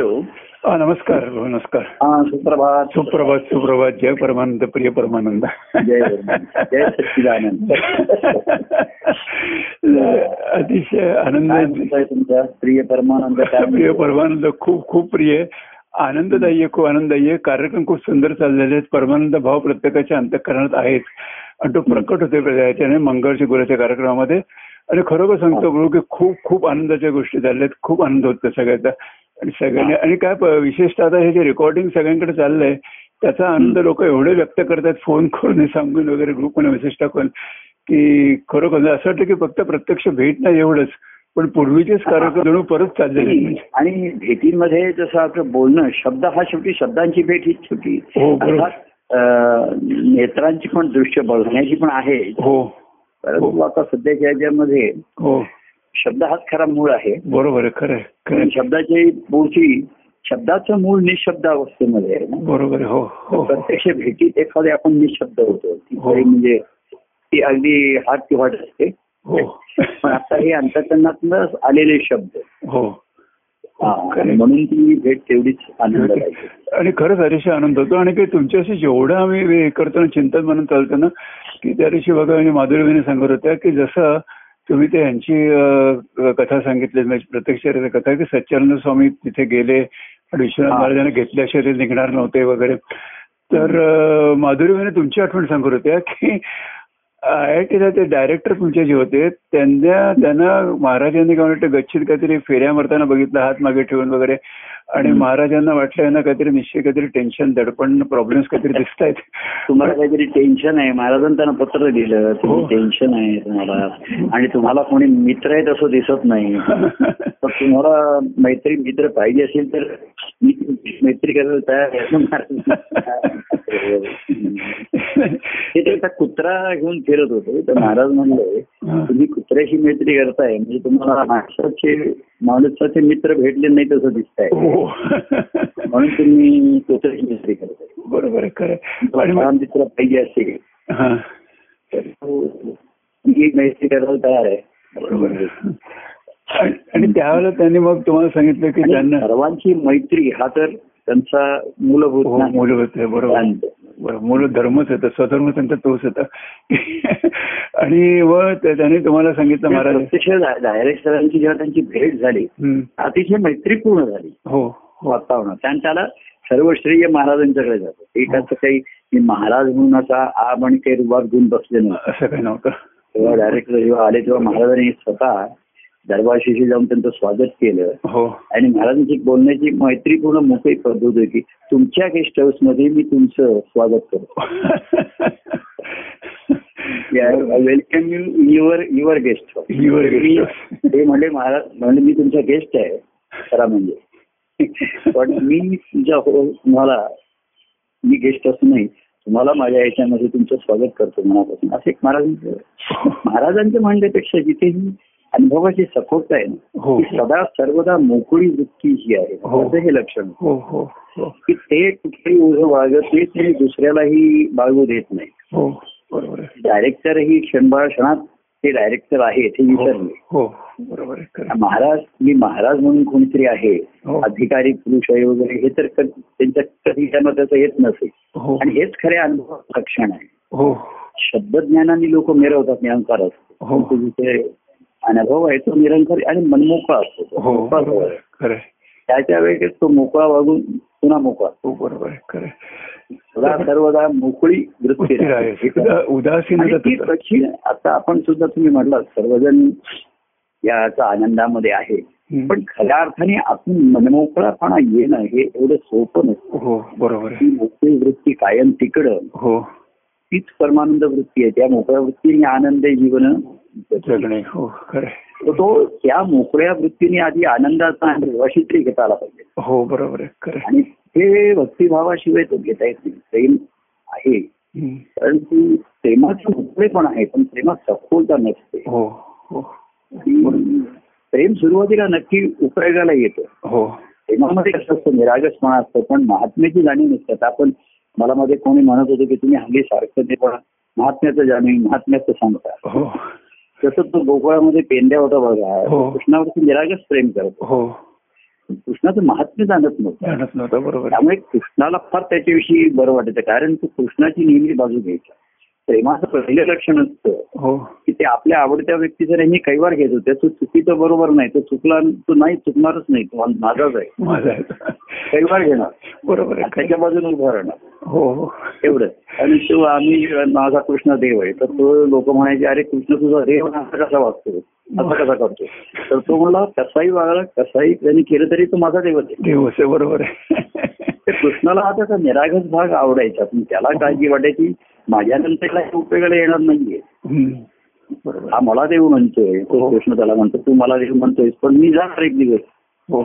Hello नमस्कार नमस्कार सुप्रभात सुप्रभात सुप्रभात जय परमानंद प्रिय परमानंद जय जय सच्चिदानंद अतिशय आनंद आहे तुमचा प्रिय परमानंद प्रिय परमानंद खूप खूप प्रिय आनंददायी खूप आनंददायी कार्यक्रम खूप सुंदर चाललेले आहेत परमानंद भाव प्रत्येकाच्या अंतःकरणात आहेत आणि तो प्रकट होते मंगळाच्या गुरुच्या कार्यक्रमामध्ये आणि खरोखर सांगतो गुरु की खूप खूप आनंदाच्या गोष्टी चालल्या आहेत खूप आनंद होतो सगळ्याचा आणि सगळ्यांनी आणि काय विशेषतः आता हे जे रेकॉर्डिंग सगळ्यांकडे चाललंय त्याचा आनंद लोक एवढे व्यक्त करतात फोन करून सांगून वगैरे ग्रुपमध्ये मेसेज टाकून की खरोखर असं वाटतं की फक्त प्रत्यक्ष भेट नाही एवढंच पण पूर्वीचेच कार्यक्रम परत चालले आणि भेटींमध्ये जसं आपलं बोलणं शब्द हा शेवटी शब्दांची भेट हीच छोटी नेत्रांची पण दृश्य बघण्याची पण आहे हो परंतु आता सध्याच्या याच्यामध्ये शब्द हाच खरा मूळ आहे बरोबर आहे खरं कारण शब्दाची मूळची शब्दाचं मूळ निशब्द अवस्थेमध्ये आहे ना बरोबर हो हो प्रत्यक्ष भेटीत एखादे आपण निशब्द होतो म्हणजे ती अगदी हात की वाट असते पण आता हे अंतःकरणातूनच आलेले शब्द हो म्हणून ती भेट तेवढीच आनंद आणि खरंच अतिशय आनंद होतो आणि तुमच्याशी जेवढं आम्ही हे करतो ना चिंतन म्हणून चालतो ना की त्या दिवशी बघा म्हणजे माधुरीने सांगत होत्या की जसं तुम्ही ते यांची कथा सांगितली म्हणजे प्रत्यक्ष कथा की सच्चिदानंद स्वामी तिथे गेले आणि विश्वनाथ महाराजांना घेतल्याशिवाय ते निघणार नव्हते वगैरे तर माधुरीने तुमची आठवण सांगत होत्या की आयआयटीला ते डायरेक्टर तुमचे जे होते त्यांना महाराजांनी काय वाटतं गच्छित काहीतरी फेऱ्या मारताना बघितलं हात मागे ठेवून वगैरे आणि महाराजांना वाटलं यांना काहीतरी निश्चित काहीतरी टेन्शन दडपण प्रॉब्लेम्स काहीतरी दिसत आहेत तुम्हाला काहीतरी टेन्शन आहे महाराजांनी त्यांना पत्र दिलं टेन्शन आहे तुम्हाला आणि तुम्हाला कोणी मित्र आहेत असं दिसत नाही तर तुम्हाला मैत्री मित्र पाहिजे असेल तर मैत्री करायला तयार कुत्रा घेऊन फिरत होते तर महाराज म्हणले तुम्ही कुत्र्याशी मैत्री करताय म्हणजे तुम्हाला माणसाचे मित्र भेटले नाही तसं दिसताय म्हणून तुम्ही कुत्र्याशी मैत्री करताय बरोबर खरं मित्र पाहिजे असेल तर तुम्ही मैत्री करायला तयार आहे बरोबर आणि त्यावेळेला त्यांनी मग तुम्हाला सांगितलं की त्यांना सर्वांची मैत्री हा तर त्यांचा मूलभूत मूलभूत आहे बरोबर मूळ धर्मच होता स्वधर्म त्यांचा तोच होता आणि व त्याने तुम्हाला सांगितलं महाराज अतिशय डायरेक्टरांची जेव्हा त्यांची भेट झाली अतिशय मैत्रीपूर्ण झाली हो वातावरण त्यांनी त्याला सर्व श्रेय महाराजांच्याकडे जातो एकाच काही मी महाराज म्हणून असा आपण काही रुबाब घेऊन बसले नव्हतं असं काही नव्हतं तेव्हा डायरेक्टर जेव्हा आले तेव्हा महाराजांनी स्वतः दरबारशी जाऊन त्यांचं स्वागत केलं आणि महाराजांची बोलण्याची मैत्रीपूर्ण मोकळी पद्धत होती तुमच्या गेस्ट हाऊस मध्ये मी तुमचं स्वागत करतो welcome you your guest house ते म्हणले महाराज म्हणजे मी तुमचा गेस्ट आहे खरा म्हणजे पण मी तुमच्या तुम्हाला मी गेस्ट असं नाही तुम्हाला माझ्या याच्यामध्ये तुमचं स्वागत करतो मनापासून असं एक महाराजांचं म्हणण्यापेक्षा जिथेही अनुभवाची सखोलता आहे ना सदा सर्वदा मोकळी वृत्ती ही आहे असं हे लक्षण की ते कुठेही उजं वागत नाही ते दुसऱ्यालाही बाळगू देत नाही डायरेक्टर ही क्षणभर क्षणात ते डायरेक्टर आहेत हे विसरले महाराज मी महाराज म्हणून कोणीतरी आहे अधिकारी पुरुष आहे वगैरे हे तर त्यांच्या कधी त्यांना त्याचं येत नसे आणि हेच खरे अनुभवाचं लक्षण आहे शब्दज्ञानाने लोक मिरवतात निरंकार असतो जिथे अनुभव आहे तो निरंकार आणि मनमोकळा असतो त्याच्या वेळेस तो मोकळा वागून पुन्हा मोकळा असतो बरोबर सर्वदा मोकळी वृत्ती उदासीन आता आपण सुद्धा तुम्ही म्हटलं सर्वजण याचा आनंदामध्ये आहे पण खऱ्या अर्थाने आपण मनमोकळापणा येणं हे एवढं सोपं नसतं बरोबर ही मोकळी वृत्ती कायम तिकडं हो तीच परमानंद वृत्ती आहे त्या मोकळ्या वृत्तीने आनंद जीवन जगणे हो खरं तो त्या मोकळ्या वृत्तीने आधी आनंदाचा आणि रवाशी तरी घेता आला पाहिजे हो बरोबर खरं आणि ते भक्तिभावाशिवाय तो घेता येत नाही प्रेम आहे परंतु प्रेमाचे मोकळे पण आहे पण प्रेमात सखोलता नसते हो हो प्रेम सुरुवातीला नक्की उपयोगाला येतं हो प्रेमामध्ये कसं असतं निरागसपणा असतो पण महात्म्याची जाणीव नसतात आपण मला मध्ये कोणी म्हणत होते की तुम्ही हल्ली सारखं ते पण महात्म्याचं जाणीव महात्म्याचं सांगता जसं तो गोकुळामध्ये पेंड्या होता बघा कृष्णावरती निरागस प्रेम करतो कृष्णाचं महात्म्य जाणत नव्हतं. बरोबर. त्यामुळे कृष्णाला फार त्याच्याविषयी बरं वाटायचं, कारण तो कृष्णाची नेहमी बाजू घ्यायचा. प्रेमाचं पहिलं लक्षण असतं की ते आपल्या आवडत्या व्यक्तीचं नेहमी कैवार घेत होते. तो चुकीचं बरोबर नाही, तो चुकला तो नाही चुकणारच नाही, तो माझाच आहे, कैवार घेणार, बरोबर त्याच्या बाजूने उभा राहणार, हो एवढंच. आणि तो आम्ही माझा कृष्ण देव आहे, तर तो लोक म्हणायचे अरे कृष्ण तुझा देव असा कसा वागतो, असा कसा करतो. तर तो म्हणला कसाही वागला, कसाही त्यांनी केलं तरी तो माझा देवच आहे, देव असे, बरोबर आहे. कृष्णाला हा त्याचा निरागस भाग आवडायचा, पण त्याला काळजी वाटायची माझ्यानंतरला हे उपयोगाला येणार नाहीये. हा मला देव म्हणतोय, कृष्ण त्याला म्हणतो तू मला देव म्हणतोयस, पण मी जाणार एक दिवस. हो.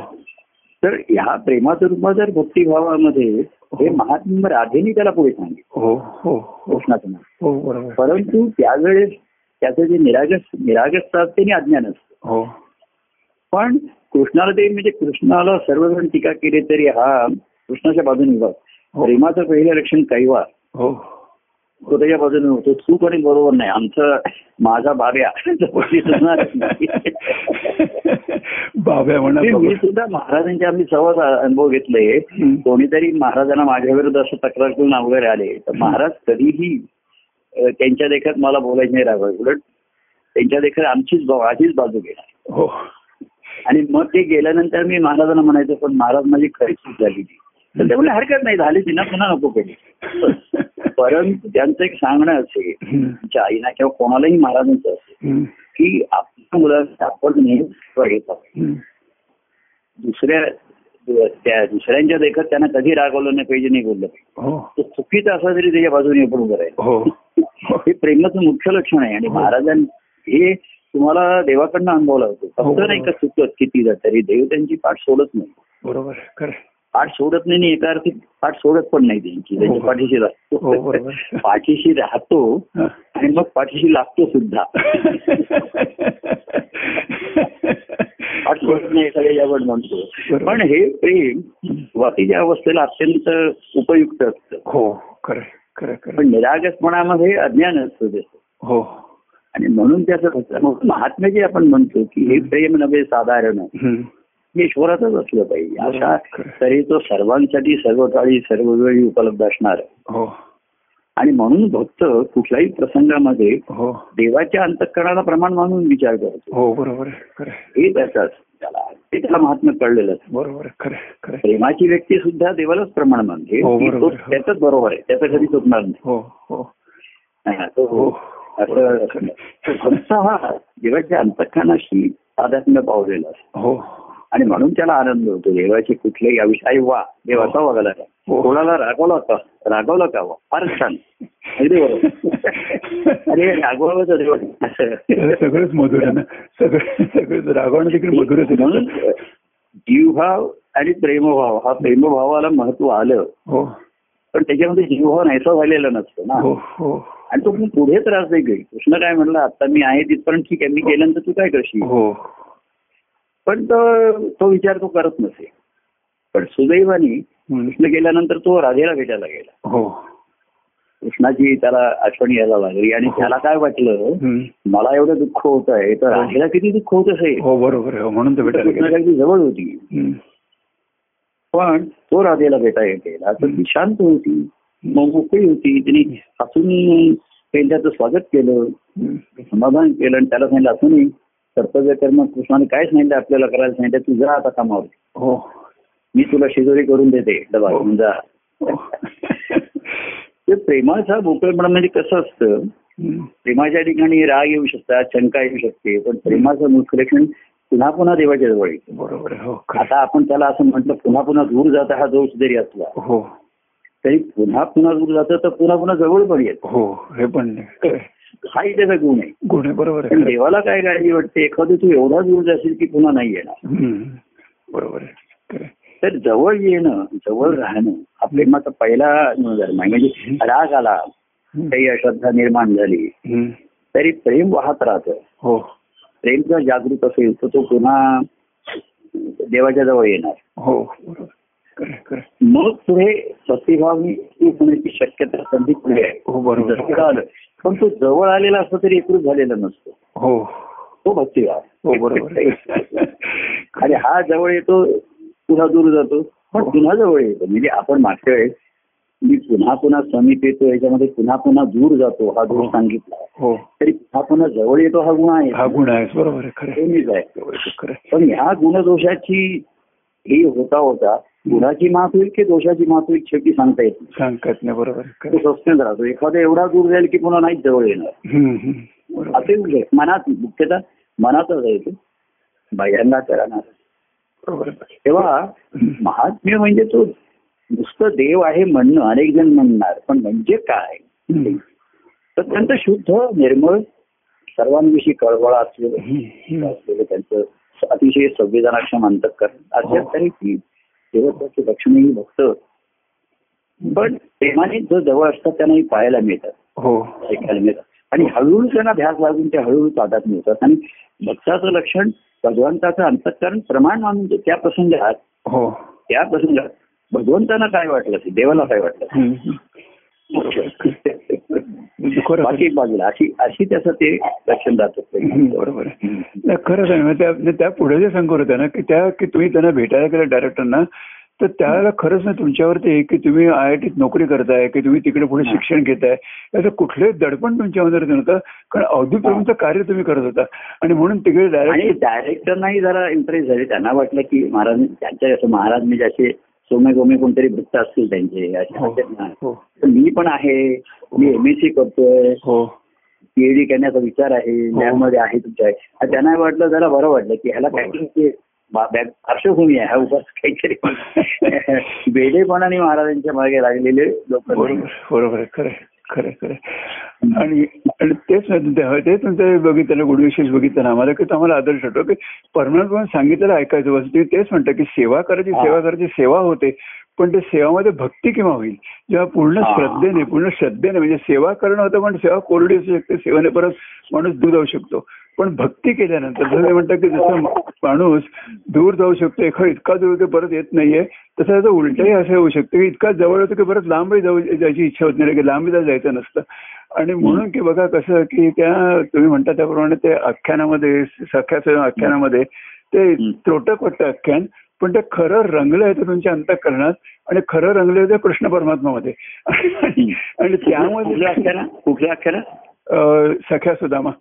तर ह्या प्रेमाचं रूप जर भक्तिभावामध्ये हे महात्मा राधेने त्याला पुढे सांगितलं कृष्णाचं नाव, परंतु त्यावेळेस त्याचं जे निरागस असते ना अज्ञान असतं. पण कृष्णाला देव म्हणजे कृष्णाला सर्वजण टीका केली तरी हा कृष्णाच्या बाजूने विभाग. प्रेमाचं पहिलं लक्षण कैवार, तो त्याच्या बाजूने होतो, चूक आणि बरोबर नाही, आमचं माझा बाब्या बाब्या म्हणा. मी सुद्धा महाराजांच्या आम्ही सहज अनुभव घेतले, कोणीतरी महाराजांना माझ्या विरुद्ध असं तक्रार करून वगैरे आले तर महाराज कधीही त्यांच्या देखत मला बोलायचं नाही राहावं, उलट त्यांच्या देखत आमचीच बाजू घेणार. हो. आणि मग ते गेल्यानंतर मी महाराजांना म्हणायचं पण महाराज माझी खरी चूक झाली, तर त्यामुळे हरकत नाही, झाली तिना पुन्हा नको कधी. परंतु त्यांचं एक सांगणं असे आमच्या आईना किंवा कोणालाही महाराजांचं असेल की आपल्या मुलांचा आपण नेहमी घेतला पाहिजे, दुसऱ्यांच्या देखत त्यांना कधी रागवलं नाही पाहिजे, नाही बोललं पाहिजे, तो चुकीचा असा तरी त्याच्या बाजूने आपण उभं राहील. हे प्रेमाचं मुख्य लक्षण आहे. आणि महाराजांनी हे तुम्हाला देवाकडनं अनुभवला होतो, फक्त नाही का चुकत किती जात तरी देव त्यांची पाठ सोडत नाही. बरोबर. पाठ सोडत नाही, एका अर्थी पाठ सोडत पण नाही त्यांची, त्यांची पाठीशी लागतो, पाठीशी राहतो आणि मग पाठीशी लागतो सुद्धा. पाठ सोडत नाही सगळे यावर म्हणतो, पण हे प्रेम वातीच्या अवस्थेला अत्यंत उपयुक्त असतं. हो खरं खरं. पण निरागसपणामध्ये अज्ञान असतं त्याचं. हो. आणि म्हणून त्याचं महात्म्य जे आपण म्हणतो की हे प्रेम नव्हे साधारण, हे ईश्वरातच असलं पाहिजे. अशा तरी तो सर्वांसाठी सर्व काळी सर्व वेळी उपलब्ध असणार. आणि म्हणून भक्त कुठल्याही प्रसंगामध्ये देवाच्या अंतःकरणाला प्रमाण मानून विचार करतो. हो बरोबर. हे त्याचं ते त्याला महात्म्य कळलेलं. बरोबर. खरं. प्रेमाची व्यक्ती सुद्धा देवालाच प्रमाण मानते, त्याच बरोबर आहे, त्याचं कधी चुकणार नाही. हो. असं भक्त हा देवाच्या अंतःकरणाशी आध्यात्म्य पावलेला असतो. हो. आणि म्हणून त्याला आनंद होतो देवाचे कुठलेही आयुष्य. वा देव असा वागायला का, कोणाला रागवला का वा, फारच छान, अगदी बरोबर. अरे रागवावंच देव, सगळंच मधुर आहे ना, सगळं रागवणं देखील मधुरच आहे. म्हणून जीवभाव आणि प्रेमभाव, हा प्रेमभावाला महत्व आलं, पण त्याच्यामध्ये जीवभाव नाहीसा झालेला नसतो ना. आणि तो पुढे त्रास नाही घेईल. कृष्ण काय म्हणला, आता मी आहे तिथपर्यंत ठीक आहे, मी गेल्यानंतर तू काय करशील, पण तो विचार तो करत नसे. पण सुदैवाने कृष्ण गेल्यानंतर तो राधेला भेटायला गेला. हो. कृष्णाची त्याला आठवण यायला लागली आणि त्याला काय वाटलं, मला एवढं दुःख होत आहे तर राधेला किती दुःख होत असेल. हो बरोबर. म्हणून कृष्णाची जवळ होती, पण तो राधेला भेटायला गेला तर ती शांत होती, मोकळी होती, तिने हसून त्यांच्याचं स्वागत केलं, समाधान केलं. आणि त्याला सांगितलं असूनही कर्तव्य कर्म कृष्णाने काय सांगितलं आपल्याला करायला सांगितलं, तू जा आता कामावर. हो. मी तुला शिजोरी करून देते, डबा घेऊन जा. ते प्रेमाचा मोकळेपणा म्हणजे कसं असतं, प्रेमाच्या ठिकाणी राग येऊ शकतात, शंका येऊ शकते, पण प्रेमाचं मुख्य लक्षण पुन्हा पुन्हा देवाच्या जवळ येतो. बरोबर. आता आपण त्याला असं म्हटलं पुन्हा पुन्हा दूर जाता, हा दोष जरी असला तरी पुन्हा पुन्हा दूर जातं तर पुन्हा पुन्हा जवळ पण येतो. हो हे पण हाही त्याचा गुण आहे. गुण आहे. बरोबर. पण देवाला काय काळजी वाटते, एखादं तू एवढा दूर जाशील की पुन्हा नाही येणार. बरोबर. तर जवळ येणं, जवळ राहणं हा प्रेमाचा पहिला गुणधर्म आहे. म्हणजे राग आला, काही अश्रद्धा निर्माण झाली तरी प्रेम वाहत राहतं. हो. प्रेम जर जागृत असेल तर तो पुन्हा देवाच्या जवळ येणार. हो बरोबर. मग पुढे भक्तिभावी होण्याची शक्यता संधी पुढे आहे. हो बरोबर. पण तो जवळ आलेला असतो तरी एकरूप झालेला नसतो. हो तो भक्तिभाव. हो बरोबर. आणि हा जवळ येतो पुन्हा दूर जातो पण पुन्हा जवळ येतो. म्हणजे आपण मागच्या वेळेस मी पुन्हा पुन्हा समीप येतो याच्यामध्ये पुन्हा पुन्हा दूर जातो हा गुण सांगितला तरी पुन्हा पुन्हा जवळ येतो हा गुण आहे. हा गुण आहे बरोबर आहे. पण ह्या गुणदोषाची हे होता होता गुणाची मात होईल की दोषाची मात होईल शेवटी सांगता येत नाही. बरोबर तो सस्पेन्स राहतो. एखादा एवढा दूर जाईल की पुन्हा नाहीच जवळ येणार असेल मनात मुख्यतः मनातच आहे. बाह्यांना करणार बरोबर. तेव्हा महात्म्य म्हणजे तो नुसतं देव आहे म्हणणं अनेक जण म्हणणार पण म्हणजे काय तर त्यांचं शुद्ध निर्मळ सर्वांविषयी कळवळ असलेलं त्यांचं अतिशय संवेदनाक्षम अंतःकरण अशा तऱ्हेची देवत्वाची लक्षणे ही भक्त पण प्रेमाने जो जवळ असतात त्यांना पाहायला मिळतात ऐकायला मिळतात आणि हळूहळू त्यांना ध्यास लागून ते हळूहळू तादात मिळतात. आणि भक्ताचं लक्षण भगवंताचं अंतःकरण प्रमाण मानून त्या प्रसंगात भगवंतांना काय वाटलं असेल देवाला काय वाटलं बाकी बाजूला अशी त्याचं ते लक्षण जात असते. बरोबर खरंच. त्या पुढे जे सांगत होत्या ना की त्या की तुम्ही त्यांना भेटायला गेला डायरेक्टरना तर त्याला खरंच ना तुमच्यावरती की तुम्ही IITत नोकरी करताय की तुम्ही तिकडे पुढे शिक्षण घेताय याचं कुठलंच दडपण तुमच्यामध्ये नव्हतं कारण अवधूतप्रभूंचं कार्य तुम्ही करत होता आणि म्हणून तिकडे डायरेक्टरनाही जरा इम्प्रेस झाले. त्यांना वाटलं की महाराज त्यांच्या महाराज म्हणजे असे सोमेगोमे कोणतरी भक्त असतील त्यांचे मी पण आहे मी MSc करतोय PhD करण्याचा विचार आहे त्यामध्ये आहे तुमच्या त्यांना वाटलं जरा बरं वाटलं की ह्याला काहीतरी पार्श्वभूमी आहे हा उपास काहीतरी वेडेपणाने महाराजांच्या मागे लागलेले लोक. बरोबर खरं खरं खरं. आणि तेच तेच नंतर बघितलं गुणविशेष बघितलं आम्हाला की तुम्हाला आदर्श ठरतो की परमानंदपणे सांगितलं ऐकायचं तुम्ही तेच म्हणता की सेवा करायची सेवा होते पण ते सेवामध्ये भक्ती केव्हा होईल जेव्हा पूर्ण श्रद्धेने म्हणजे सेवा करणं होतं पण सेवा कोरडी असू शकते सेवाने परत माणूस दूर जाऊ शकतो पण भक्ती केल्यानंतर जसं म्हणतात की जसं माणूस दूर जाऊ शकतो एखादा इतका दूर की परत येत नाहीये तसं त्याचं उलटही असं होऊ शकतं की इतका जवळ होतं की परत लांबही जायची इच्छा होत नाही की लांबही जायचं नसतं. आणि म्हणून की बघा कसं की त्या तुम्ही म्हणता त्याप्रमाणे ते आख्यानामध्ये सख्याचं आख्यानामध्ये ते त्रोटक वाटतं आख्यान पण ते खरं रंगलं होतं तुमच्या अंतःकरणात आणि खरं रंगले होते कृष्ण परमात्मामध्ये आणि त्यामध्ये कुठल्या आख्याना सख्या सुदामा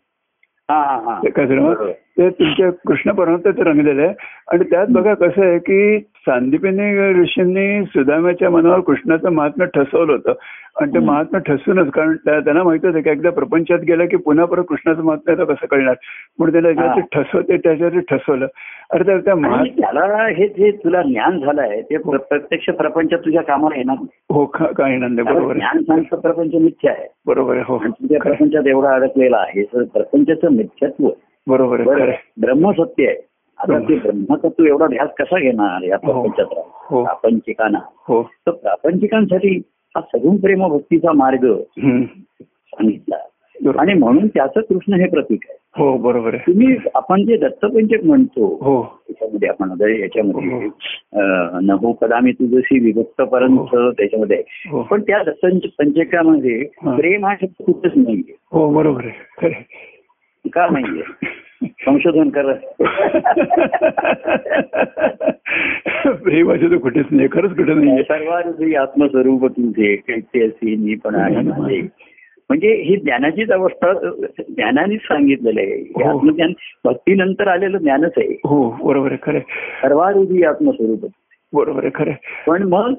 ते तुमच्या कृष्ण परमात्मात रंगलेलं आहे. आणि त्यात बघा कसं आहे की सांदीपनी ऋषींनी सुदाम्याच्या मनावर कृष्णाचं महात्म्य ठसवलं होतं आणि ते महात्म्य ठसूनच कारण त्यांना माहित होतं की एकदा प्रपंचात गेला की पुन्हा परत कृष्णाचं महात्म्य आता कसं कळणार म्हणून त्याला ज्याचं ठसवते त्याच्यावर ठसवलं. अरे तर त्या महात्म्याला हे जे तुला ज्ञान झालं आहे ते प्रत्यक्ष प्रपंच तुझ्या कामाला येणार नाही. हो काय येणार नाही. बरोबर ज्ञान सांगतं प्रपंच मिथ्या आहे. बरोबर हो प्रपंचात एवढा अडकलेला आहे प्रपंचाचं मिथ्यात्व. बरोबर आहे ब्रह्मसत्य आहे. आता ते ब्रह्मतत्व एवढा ध्यास कसा घेणार या प्रपंचात प्रापंचिकांना. तर प्रापंचिकांसाठी हा सगुण प्रेम भक्तीचा मार्ग सांगितला आणि म्हणून त्याचं कृष्ण हे प्रतीक आहे. हो बरोबर आहे. तुम्ही आपण जे दत्तपंचक म्हणतो त्याच्यामध्ये आपण याच्यामध्ये नभो कदामी तुझशी विभक्त पर्यंत त्याच्यामध्ये पण त्या दत्तपंचकामध्ये प्रेम हा शब्द कुठंच नाहीये. हो बरोबर आहे. का नाहीये संशोधन करा प्रेमाचे तर कुठेच नाही खरंच कुठे नाही. सर्वांचे आत्मस्वरूप तुमचे कैसे असे मी पण आहे म्हणजे ही ज्ञानाचीच अवस्था ज्ञानानेच सांगितलेलं आहे. आत्मज्ञान भक्तीनंतर आलेलं ज्ञानच आहे. हो बरोबर आहे खरं. सर्वारुधी आत्मस्वरूप बरोबर आहे खरं. पण मग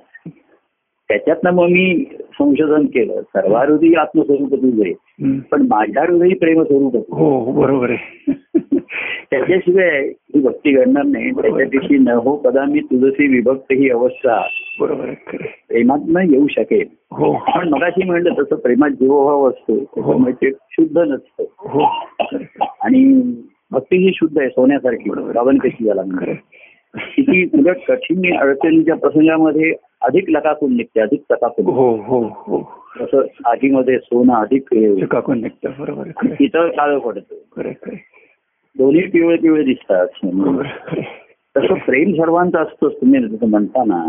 त्याच्यातनं मग मी संशोधन केलं सर्वारुधी आत्मस्वरूप तुझे पण माझ्या हृदयी प्रेमस्वरूप. हो बरोबर आहे. त्याच्याशिवाय ही भक्ती घडणार नाही. त्याच्या दिवशी न हो कदा मी तुझशी विभक्त ही अवस्था बरोबर प्रेमात न येऊ शकेल. हो पण मगाशी म्हणलं तसं प्रेमात जीवभाव असतो त्याच्यामुळे ते शुद्ध नसतं आणि भक्ती ही शुद्ध आहे सोन्यासारखी. रावण कशी झाला किती उलट कठीण अडचणीच्या प्रसंगामध्ये अधिक लकाकून निघते अधिक चकाकून. हो हो हो तसं आधीमध्ये सोनं अधिक चकाकून निघतं. बरोबर तिथं काळं पडतं दोन्ही पिवळे पिवळे दिसतात. तसं प्रेम सर्वांचं असतोच तुम्ही म्हणताना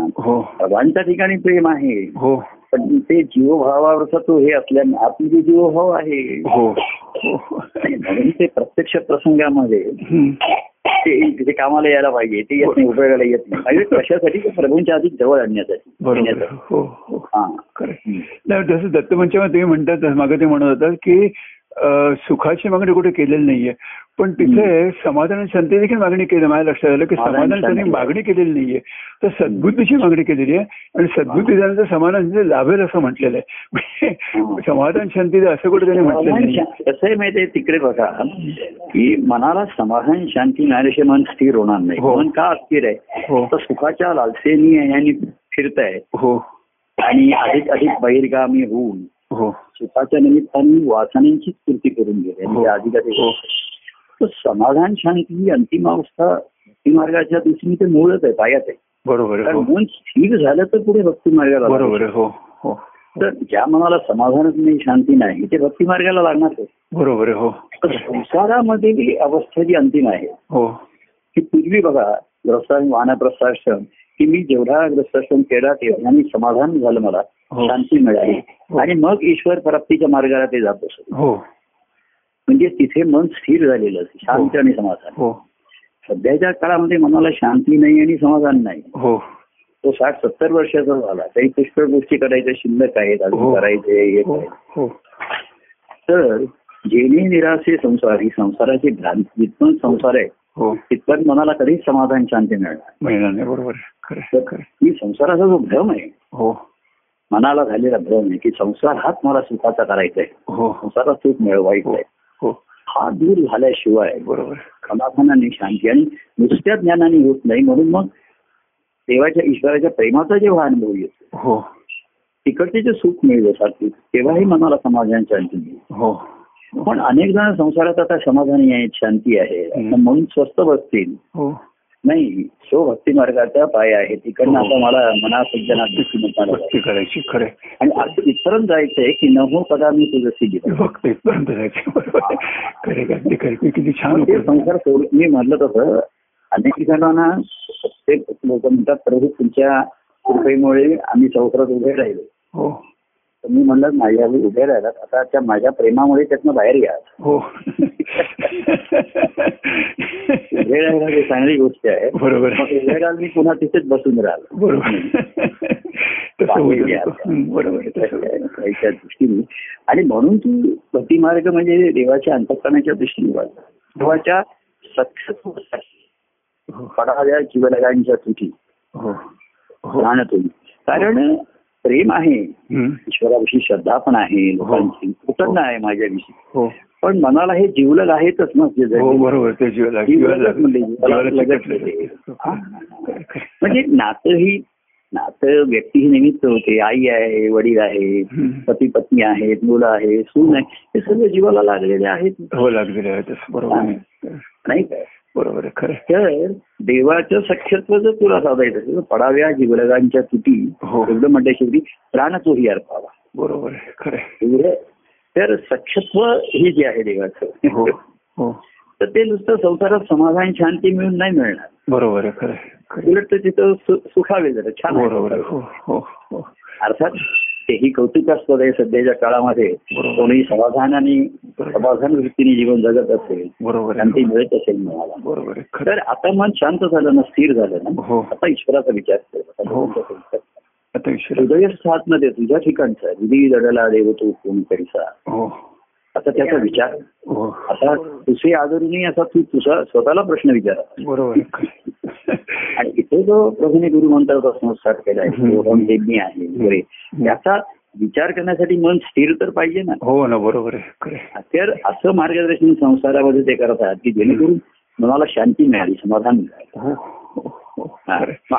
सर्वांच्या ठिकाणी प्रेम आहे. हो पण ते जीवभावावरचा तो हे असल्याने आपली जे जीवभाव आहे म्हणून ते प्रत्यक्ष प्रसंगामध्ये ते कामाला यायला पाहिजे, ते येत नाही, उपयोगाला येत नाही. म्हणजे कशासाठी प्रभूंच्या अधिक जवळ आणण्यासाठी. बरोबर. जसं दत्तमंचामध्ये तुम्ही म्हणतात, मागे ते म्हणत होतात की सुखाची मागणी कुठे केलेली नाहीये, पण तिथे समाधान शांती देखील मागणी केली. माझ्या लक्षात आलं की समाधान शांती मागणी केलेली नाहीये, तर सद्बुद्धीची मागणी केलेली आहे. आणि सद्बुद्धी झाल्यानंतर समाधान शांती लाभेल असं म्हटलेलं आहे. समाधान शांती असं कुठे त्यांनी म्हटलं. कसं आहे माहिती, तिकडे बघा की मनाला समाधान शांती मिळाल्याचे मन स्थिर होणार नाही. मन का अस्थिर आहे, तर सुखाच्या लालसेनी यांनी फिरत आहे हो, आणि अधिक अधिक बहिर्गामी होऊन सुखाच्या निमित्ताने वासनांची पूर्ती करून गेले. म्हणजे अधिक अधिक समाधान शांती ही अंतिम अवस्था भक्तिमार्गाच्या दृष्टीने ते मूळच आहे, पायात आहे. बरोबर. कारण मन स्थिर झालं तर पुढे भक्तिमार्गाला. बरोबर. हो हो. तर ज्या मनाला समाधानच नाही, शांती नाही, ते भक्तिमार्गाला लागणार आहे. बरोबर. हो. तर संसारामध्ये ही अवस्था जी अंतिम आहे हो, की पूर्वी बघा ग्रस्ताश्रम वानप्रस्थाश्रम, की मी जेवढा ग्रस्ताश्रम केला तेव्हा मी समाधान झालं, मला शांती मिळाली आणि मग ईश्वर प्राप्तीच्या मार्गाला ते जात असत. म्हणजे तिथे मन स्थिर झालेलं असतं, शांती आणि समाधान. सध्याच्या काळामध्ये मनाला शांती नाही आणि समाधान नाही. तो 60-70 वर्षाचा झाला, काही पुष्कळ गोष्टी करायच्या शिल्लक आहेत, अजून करायचे. तर जेणे निराशे संसार, ही संसाराची भ्रांती, जितपण संसार आहे तिथपर्यंत मनाला कधीच समाधान शांती मिळणार नाही. बरोबर. ही संसाराचा जो भ्रम आहे, मनाला झालेला भ्रम आहे की संसार हाच मला सुखाचा करायचा आहे, संसारात सुख मिळवायचं आहे, हा दूर झाल्याशिवाय समाधानाने शांती आणि नुसत्या ज्ञानाने होत नाही. म्हणून मग देवाच्या ईश्वराच्या प्रेमाचा जेव्हा अनुभव येतो, तिकडचे जे सुख मिळेल सारखी, तेव्हाही मनाला समाधान शांती मिळेल. पण अनेक जण संसारात आता समाधानी आहेत, शांती आहे म्हणून स्वस्थ बसतील. नाही, तो भक्ती मार्गाचा पाय आहे, तिकडनं आता मला मना सज्जनात करायची खरं. आणि असं इथपर्यंत जायचंय की न हो पदा मी तुझं किती छान. संसार सोडून मी म्हटलं तसं अनेक जणांना प्रत्येक लोक म्हणतात प्रभू तुमच्या कृपेमुळे आम्ही संसारात उभे राहिलो. तर मी म्हणलं माझ्या उभे राहिलात, आता त्या माझ्या प्रेमामुळे त्यातनं बाहेर या. हो, चांगली गोष्ट आहे. बरोबर. मी पुन्हा तिथेच बसून राहिलो. बरोबर. दृष्टीने आणि म्हणून तू भक्तिमार्ग म्हणजे देवाच्या अंतःकरणाच्या दृष्टीने वाढ, देवाच्या सत्य पडाव्या जीवलगांच्या तुटी राहणं तुम्ही. कारण प्रेम आहे, ईश्वराविषयी श्रद्धा पण आहे, लोकांची कृतज्ञ आहे माझ्याविषयी, पण मनाला हे जीवलग आहेतच ना. म्हणजे नातं ही, नातं व्यक्ती ही निमित्त होते. आई आहे, वडील आहे, पती पत्नी आहेत, मुलं आहे, सून आहे, हे सगळं जीवाला लागलेले आहेत. हो, लागलेले आहेत. बरोबर. नाही काय. बरोबर. खरं. तर देवाचं सख्यत्व जर तुला साधायचं असेल, पडाव्या जीवलगांच्या तुटी एवढं म्हटल्या शेवटी प्राण तोही अर्पावा. बरोबर. खरं. एवढं. तर सख्यत्व हे जे आहे देवाचं, तर ते नुसतं संसारात समाधान शांती मिळून नाही मिळणार. बरोबर. उलट तर तिथं सुखावे जरा छान. बरोबर. अर्थात तेही कौतुकास्पद आहे सध्याच्या काळामध्ये, कोणी समाधानाने समाधान वृत्तीने जीवन जगत असेल, शांती मिळत असेल मनाला. बरोबर. तर आता मन शांत झालं ना, स्थिर झालं ना, आता ईश्वराचा विचार करतो. हृदय साधन ते तुझ्या ठिकाणचा हृदय दडला देव तो कोण करीसा. आता त्याचा विचार, आता तुझे आदरूनही असा तू तुझा स्वतःला प्रश्न विचारा. बरोबर. आणि इथे जो प्रभूने गुरु म्हणतात संस्कार केला आहे वगैरे, त्याचा विचार करण्यासाठी मन स्थिर तर पाहिजे ना. हो ना. बरोबर. तर असं मार्गदर्शन संसारामध्ये ते करतात की जेणेकरून मनाला शांती मिळाली, समाधान मिळालं.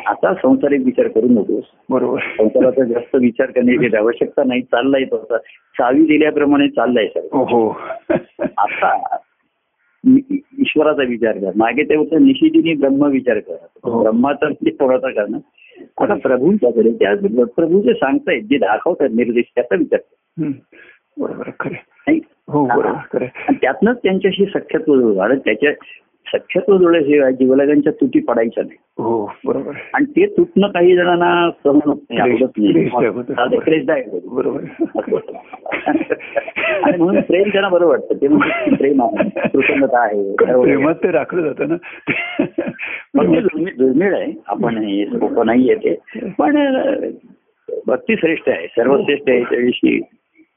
आता संसारिक विचार करू नकोस. बरोबर. संसाराचा जास्त विचार करण्याची आवश्यकता नाही, चाललाय तो आता चावी दिल्याप्रमाणे चाललाय सर. आता ईश्वराचा विचार कर, मागे तेव्हा निशिदिनी ब्रह्म विचार करा, ब्रह्माचा थोडासा करणं. आता प्रभूंच्याकडे त्या प्रभू जे सांगतायत, जे दाखवतात निर्देश, त्याचा विचार कर. बरोबर. खरं. नाही. हो. बरोबर. खरं. आणि त्यातनंच त्यांच्याशी सख्यत्व, त्याच्या शक्यतो डोळे शिवाय जीवलगांच्या तुटी पडायच्या नाही. हो बरोबर. आणि ते तुटणं काही जणांना सहन होत नाही, क्लेशदायक होत. बरोबर. आणि म्हणून प्रेम त्यांना बरं वाटतं, ते म्हणजे प्रेम आहे, प्रसन्नता आहे, राखलं जातं ना. दुर्मिळ आहे, आपण हे सोपं नाही येते, पण भक्ती श्रेष्ठ आहे, सर्वश्रेष्ठ आहे, त्याविषयी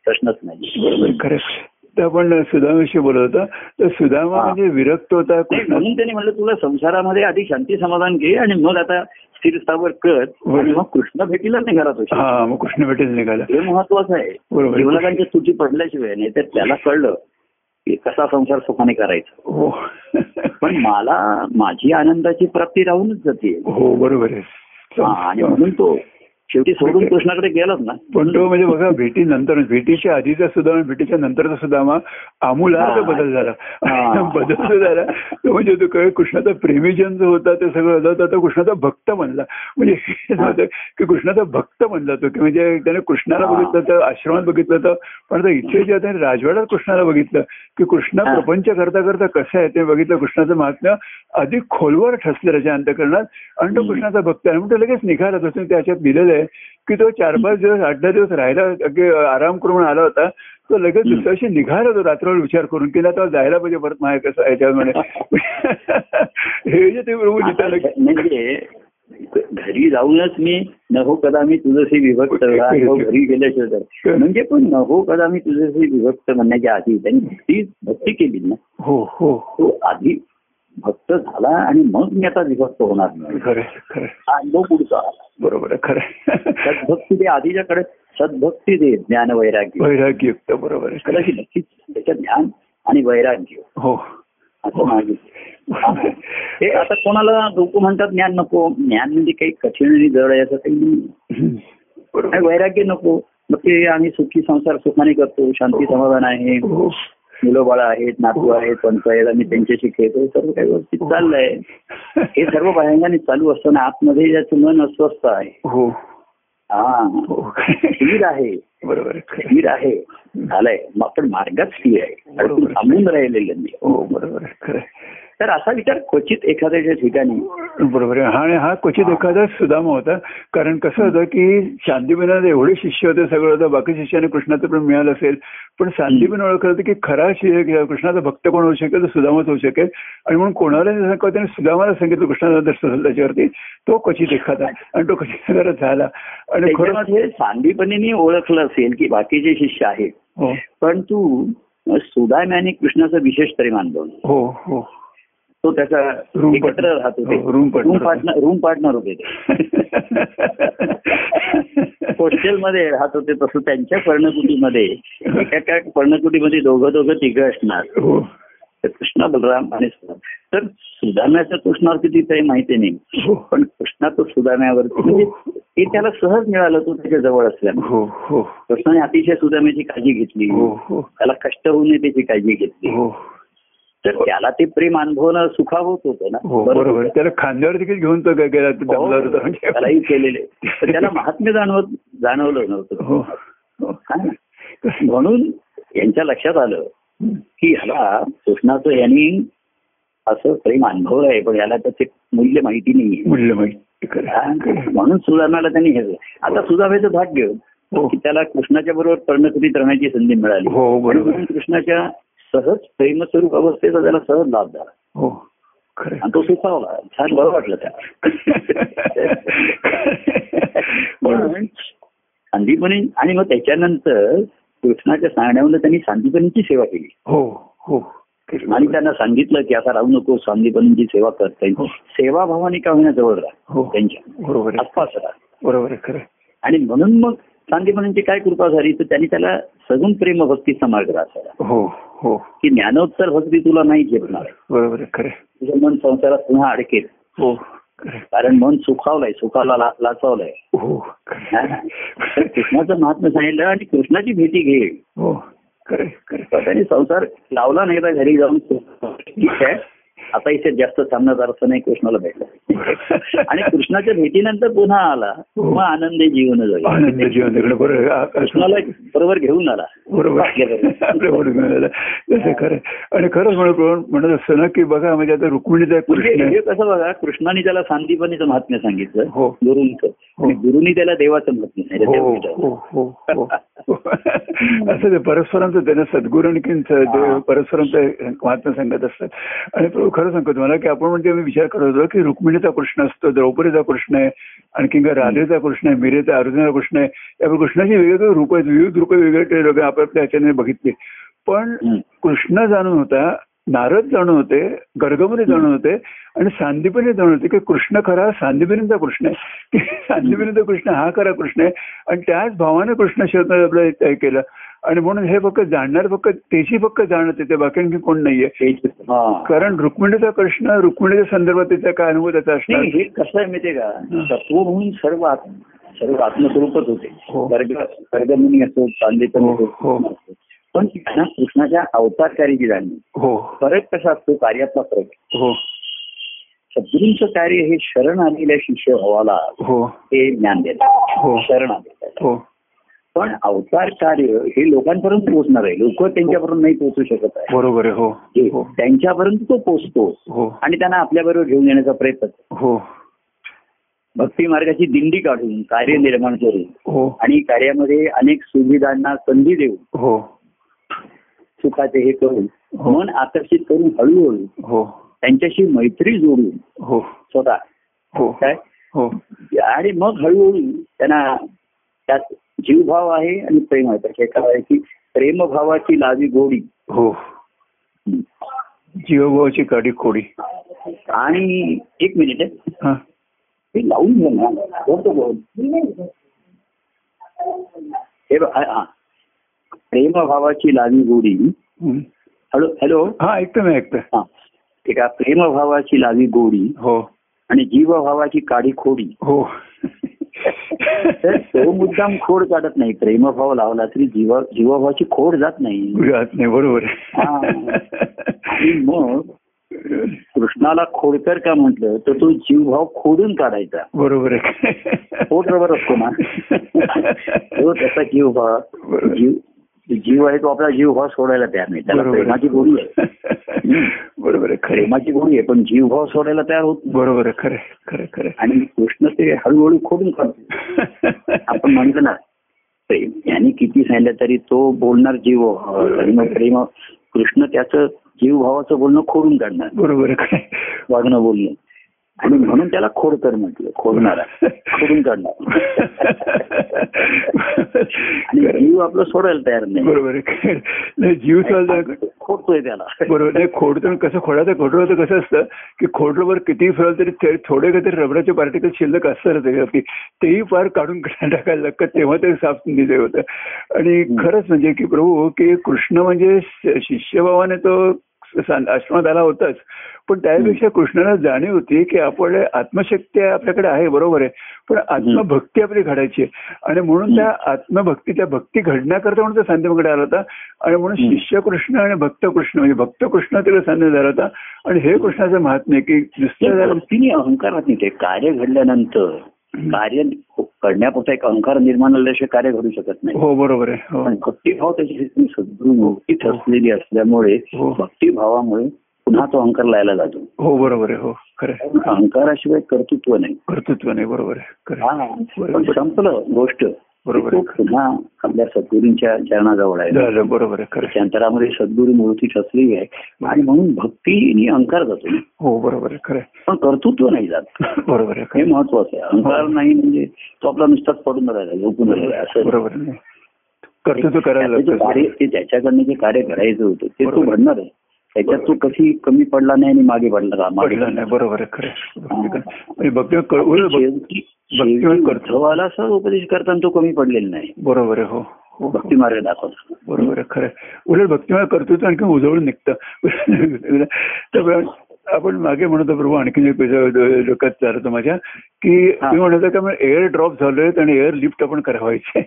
प्रश्नच नाही. बरोबर. खरंच. आपण सुदामाविषयी बोलत होता, तर सुदामा म्हणजे विरक्त होता, म्हणून त्यांनी म्हटलं तुला संसारामध्ये आधी शांती समाधान घे आणि मग आता स्थिर स्थावर कर, आणि मग कृष्ण भेटीला निघाला तुझ्या. मग कृष्ण भेटीला निघाला, हे महत्वाचं आहे. जीवनाच्या तुटी पडल्याशिवाय नाही, तर त्याला कळलं की कसा संसार सुखाने करायचा. हो. पण मला माझी आनंदाची प्राप्ती राहूनच जाते. हो बरोबर आहे. आणि म्हणून तो शेवटी सोडून कृष्णाकडे गेलाच ना. पण तो म्हणजे बघा भेटी नंतर, भेटीच्या आधीचा सुदामा, भेटीच्या नंतरचा सुदामा आमूलाचा बदल झाला. बदल झाला म्हणजे तो काय कृष्णाचा प्रेमीजन जो होता ते सगळं होता, तो कृष्णाचा भक्त बनला. म्हणजे की कृष्णाचा भक्त बनला तो, की म्हणजे त्याने कृष्णाला बघितलं तर आश्रमात बघितलं तर, पण इथे जे त्याने राजवाड्यात कृष्णाला बघितलं की कृष्ण प्रपंच करता करता कसं आहे ते बघितलं. कृष्णाचं महात्म्य अधिक खोलवर ठसलं त्याच्या अंतःकरणात, आणि तो कृष्णाचा भक्त आहे म्हणून लगेच निघाला. तसं त्याच्यात दिलेलं की तो 4-5 दिवस 8-10 दिवस राहिला, आराम करून आला होता, तो लगेच दुसऱ्याशी निघाला. तो रात्रभर विचार करून की आता जायला पाहिजे परत, माहिती कसं याच्यावर म्हणजे घरी जाऊनच मी नहो कदा मी तुझशी विभक्त, घरी गेल्याशिवाय म्हणजे पण नहो कदा मी तुझशी विभक्त म्हणण्याच्या आधी त्यांनी भक्ती भक्ती केली ना. हो हो हो. आधी भक्त झाला आणि मग मी आता विभक्त होणार नाही. खरं आणि पुढचा. बरोबर. खरं. सद्भक्ती दे, आधीच्याकडे सद्भक्ती दे, ज्ञान वैराग्य वैराग्ययुक्त. बरोबर. खरं की नक्कीच त्याच्यात ज्ञान आणि वैराग्य. हो असं मागितलं ते. आता कोणाला लोक म्हणतात ज्ञान नको, ज्ञान म्हणजे काही कठीण आणि जड आहे असं काही नाही. वैराग्य नको, मग ते आम्ही सुखी संसार सुखाने करतो, शांती समाधान आहे, मुलं बाळा आहेत, नातू आहेत, पंचायला मी त्यांच्याशी खेळतो, सर्व काही व्यवस्थित चाललंय. हे सर्व बाह्यांनी चालू असताना आतमध्ये ज्याचं मन अस्वस्थ आहे. हो हा. स्थिर आहे. बरोबर. स्थिर आहे झालंय, मग आपण मार्गात स्थिर आहे, थांबून राहिलेले नाही. हो बरोबर. खरं. तर असा विचार क्वचित एखाद्याच्या ठिकाणी. बरोबर. आणि हा क्वचित एखादा सुदामा होता, कारण कसं होतं की शांतीबिनाला एवढे शिष्य होते, सगळं होतं, बाकी शिष्याने कृष्णाचं पण मिळालं असेल, पण शांतीबिन ओळखलं होतं की खरा कृष्णाचा भक्त कोण होऊ शकेल तर सुदामाच होऊ शकेल. आणि म्हणून कोणाला सुदामाला सांगितलं कृष्णाचा दर्शन, त्याच्यावरती तो क्वचित एखादा, आणि तो क्वचित एखादा झाला. आणि खरं शांतीबिनी ओळखलं असेल की बाकीचे शिष्य आहेत, पण तू सुदाम्याने कृष्णाचं विशेष प्रेम अनुभवलं. हो हो. तो त्याचा एकत्र राहत होते, रूम पार्टनर होते, ते हॉस्टेलमध्ये राहत होते, तसं त्यांच्या पर्णकुटीमध्ये एका पर्णकुटीमध्ये दोघं 3 असणार, कृष्णा बलराम आणि सुदाम. तर सुदाम्याच्या कृष्णावरती तिथे माहिती नाही, पण कृष्णा तो सुदाम्यावरती म्हणजे ते त्याला सहज मिळालं, तो त्याच्या जवळ असल्यामुळे. कृष्णाने अतिशय सुदाम्याची काळजी घेतली, त्याला कष्ट होऊ नये त्याची काळजी घेतली, तर त्याला ते प्रेम अनुभवणं सुखावत होतं ना. बरोबर. त्याला खांद्यावर देखील घेऊन तो गेला, त्यालाही केलेले, तर त्याला महात्म्य जाणवलं नव्हतं. म्हणून यांच्या लक्षात आलं की ह्याला कृष्णाचं यांनी असं प्रेम अनुभवलं आहे, पण याला त्याचे मूल्य माहिती नाहीये, मूल्य माहिती. म्हणून सुदाम्याला त्यांनी हे, आता सुदाम्याचं भाग्य की त्याला कृष्णाच्या बरोबर पर्णकुटीत राहण्याची संधी मिळाली. हो बरोबर. कृष्णाच्या सहज प्रेमस्वरूप अवस्थेचा त्याला सहज लाभ झाला. हो खरं. आणि तो सुखावला, छान बरं वाटलं त्याला सांदीपनी. आणि मग त्याच्यानंतर कृष्णाच्या सांगण्यावर त्यांनी सांदीपनीची सेवा केली. हो हो. आणि त्यांना सांगितलं की आता राहू नको, सांदीपनीची सेवा करता येईल, सेवा भावाने का होईना जवळ राहा, त्यांच्या आसपास राहा. बरोबर. खरं. आणि म्हणून मग सांदीपनीची काय कृपा झाली तर त्यांनी त्याला सगून प्रेम भक्तीचा मार्ग असायला. हो हो. की ज्ञानोत्तर भक्ती तुला नाही झेपणार. बरोबर. खरं. तुझं मन संसारात पुन्हा अडकेल. हो. कारण मन सुखावलंय, सुखाला लाचवलंय. हो. कृष्णाचं महात्म्य सांगितलं आणि कृष्णाची भेटी घे. हो खरं. संसार लावला नाही तर घरी जाऊन ठीक आहे, आता इथे जास्त सामनादार असं नाही कृष्णाला भेटला आणि कृष्णाच्या भेटीनंतर पुन्हा आला मग आनंद जीवन झाला कृष्णाला बरोबर घेऊन आला बरोबर. खरं आणि खरंच म्हणत असतं ना की बघा म्हणजे आता रुक्मिणीचा कसं बघा कृष्णाने त्याला सांदीपनीचं महात्म्य सांगितलं गुरुंचं आणि गुरुनी त्याला देवाचं महात्म्य सांगितलं असं ते परस्परांचं त्यांना सद्गुरूंचं परस्परांचं महात्म्य सांगत असतात. आणि प्रभू खरं सांगतो तुम्हाला की आपण म्हणजे आम्ही विचार करत होतो की रुक्मिणीचा कृष्ण असतो द्रौपदीचा कृष्ण आहे आणखी राधेचा कृष्ण आहे मीरेचा अर्जुनाचा कृष्ण आहे त्यामुळे कृष्णाची वेगवेगळे रूप आहेत विविध रूप वेगवेगळे आपापल्या ह्याच्याने बघितले पण कृष्ण जाणून होता नारद जाणून होते गर्गमुनी जाणून होते आणि सांदीपनी जाणून होते की कृष्ण खरा सांदीपनीचा कृष्ण आहे सांदीपनीचा कृष्ण हा खरा कृष्ण आहे आणि त्याच भावाने कृष्ण शब्दात आपल्याला केलं आणि म्हणून हे फक्त जाणणार फक्त त्याची फक्त जाणत येते बाकी आणखी कोण नाहीये कारण रुक्मिणीचा कृष्ण रुक्मिणीच्या संदर्भात त्याचा काय अनुभव त्याचा असणार हे कसं आहे माहितीये का तत्व म्हणून सर्व आत्मस्वरूपच होते गर्गमुनी असो सांदीपनी असो पण त्यांना कृष्णाच्या अवतारकारीची जाणीव फरक कसा असतो कार्याचा फरक सद्गुरूंचं कार्य हे शरण आलेल्या शिष्य भावाला हे ज्ञान देतात शरण आले पण अवतार कार्य हे लोकांपर्यंत पोहोचणार आहे लोक त्यांच्यापर्यंत नाही पोहोचू शकत आहे बरोबर आहे त्यांच्यापर्यंत तो पोहोचतो आणि त्यांना आपल्याबरोबर घेऊन येण्याचा प्रयत्न करतो भक्ती मार्गाची दिंडी काढून कार्य निर्माण करून आणि कार्यामध्ये अनेक सुविधांना संधी देऊन सुखाचे हे करून मन आकर्षित करून हळूहळू त्यांच्याशी मैत्री जोडून स्वतः काय आणि मग हळूहळू त्यांना त्यात जीवभाव आहे आणि प्रेम आहे त्याची प्रेमभावाची लावी गोडी हो जीवभावाची काडी खोडी आणि एक मिनिट आहे हे लावून घे ना हे प्रेमभावाची लावी गोडी हॅलो हॅलो हा ऐकतो ठीक आहे प्रेमभावाची लावी गोडी हो आणि जीवभावाची काडी खोडी हो तर तो मुद्दाम खोड काढत नाही प्रेमभाव लावला तरी जीवभावाची खोड जात नाही जात नाही बरोबर आणि मग कृष्णाला खोडकर का म्हटलं तर तो जीवभाव खोडून काढायचा बरोबर आहे खोट रबर असतो ना तो त्याचा जीवभाव जीव आहे तो आपला जीवभाव सोडायला तयार नाही त्याला प्रेमाची गोडी आहे बरोबर आहे प्रेमाची गोडी आहे पण जीवभाव सोडायला तयार होत बरोबर आहे खरं खरं खरं आणि कृष्ण ते हळूहळू खोडून काढतो आपण म्हणतो ना प्रेम याने किती सांगितलं तरी तो बोलणार जीवभाव प्रेम कृष्ण त्याचं जीवभावाचं बोलणं खोडून काढणार बरोबर आहे वागणं बोलणं आणि म्हणून त्याला खोडकर म्हटलं खोडणारा खोडून काढणार आणि जीव आपलं सोडायला तयार नाही बरोबर आहे जीव खोडतोय त्याला बरोबर खोडतो कसं खोडायचं खोडलं तर कसं असतं की खोडलंवर कितीही फिरवलं तरी थोडे काहीतरी रबराचे पार्टिकल शिल्लक असतात तेही फार काढून टाकायला लागतं तेव्हा ते साफ निघे होतं. आणि खरंच म्हणजे की प्रभू की कृष्ण म्हणजे शिष्यभावाने तो आश्रमात आला होताच पण त्यापेक्षा कृष्णाला जाणीव होती की आपण आत्मशक्ती आपल्याकडे आहे बरोबर आहे पण आत्मभक्ती आपली घडायची आणि म्हणून त्या भक्ती घडण्याकरता म्हणून तो सांध्याकडे आला होता आणि म्हणून शिष्य कृष्ण आणि भक्त कृष्ण म्हणजे भक्त कृष्ण तिला सांध्य झाला होता आणि हे कृष्णाचं महात्म्य की दुसऱ्या अहंकारात नाही ते कार्य घडल्यानंतर कार्य करण्यापुरता एक अहंकार निर्माण झाल्याशिवाय कार्य घडू शकत नाही हो बरोबर आहे पण भक्तीभाव त्याची सद्गुरुमुक्ती ठसलेली असल्यामुळे भक्तीभावामुळे पुन्हा तो अहंकार लायला जातो हो बरोबर आहे हो खरं अहंकाराशिवाय कर्तृत्व नाही बरोबर आहे संपलं गोष्ट बरोबर पुन्हा आपल्या सद्गुरूंच्या चरणाजवळ आहे बरोबर आहे खरं अंतरामध्ये सद्गुरू मूर्ती ठसलेली आहे आणि म्हणून भक्तीने अहंकार जातो हो बरोबर आहे खरं पण कर्तृत्व नाही जात बरोबर आहे हे महत्वाचं आहे अहंकार नाही म्हणजे तो आपला नुसताच पडून राहिला झोपून राहिला असं बरोबर नाही कर्तृत्व करायला कार्य ते त्याच्याकडनं जे कार्य घडायचं होतं ते तो घडणार आहे त्याच्यात तो कशी कमी पडला नाही आणि मागे पडला नाही बरोबर आहे खरं भक्ती कर्तृत्वाला सर उपदेश करताना तो कमी पडलेला नाही बरोबर आहे हो भक्ती मार्ग दाखवतो बरोबर आहे खरं उलट भक्तिमार्ग कर्तृत्व आणखी उजळून निघतं आपण मागे म्हणतो प्रभू आणखीन एक डोक्यात चालतो माझ्या की मी म्हणत होतो का एअर ड्रॉप झाले आहेत आणि एअर लिफ्ट आपण करावायचे.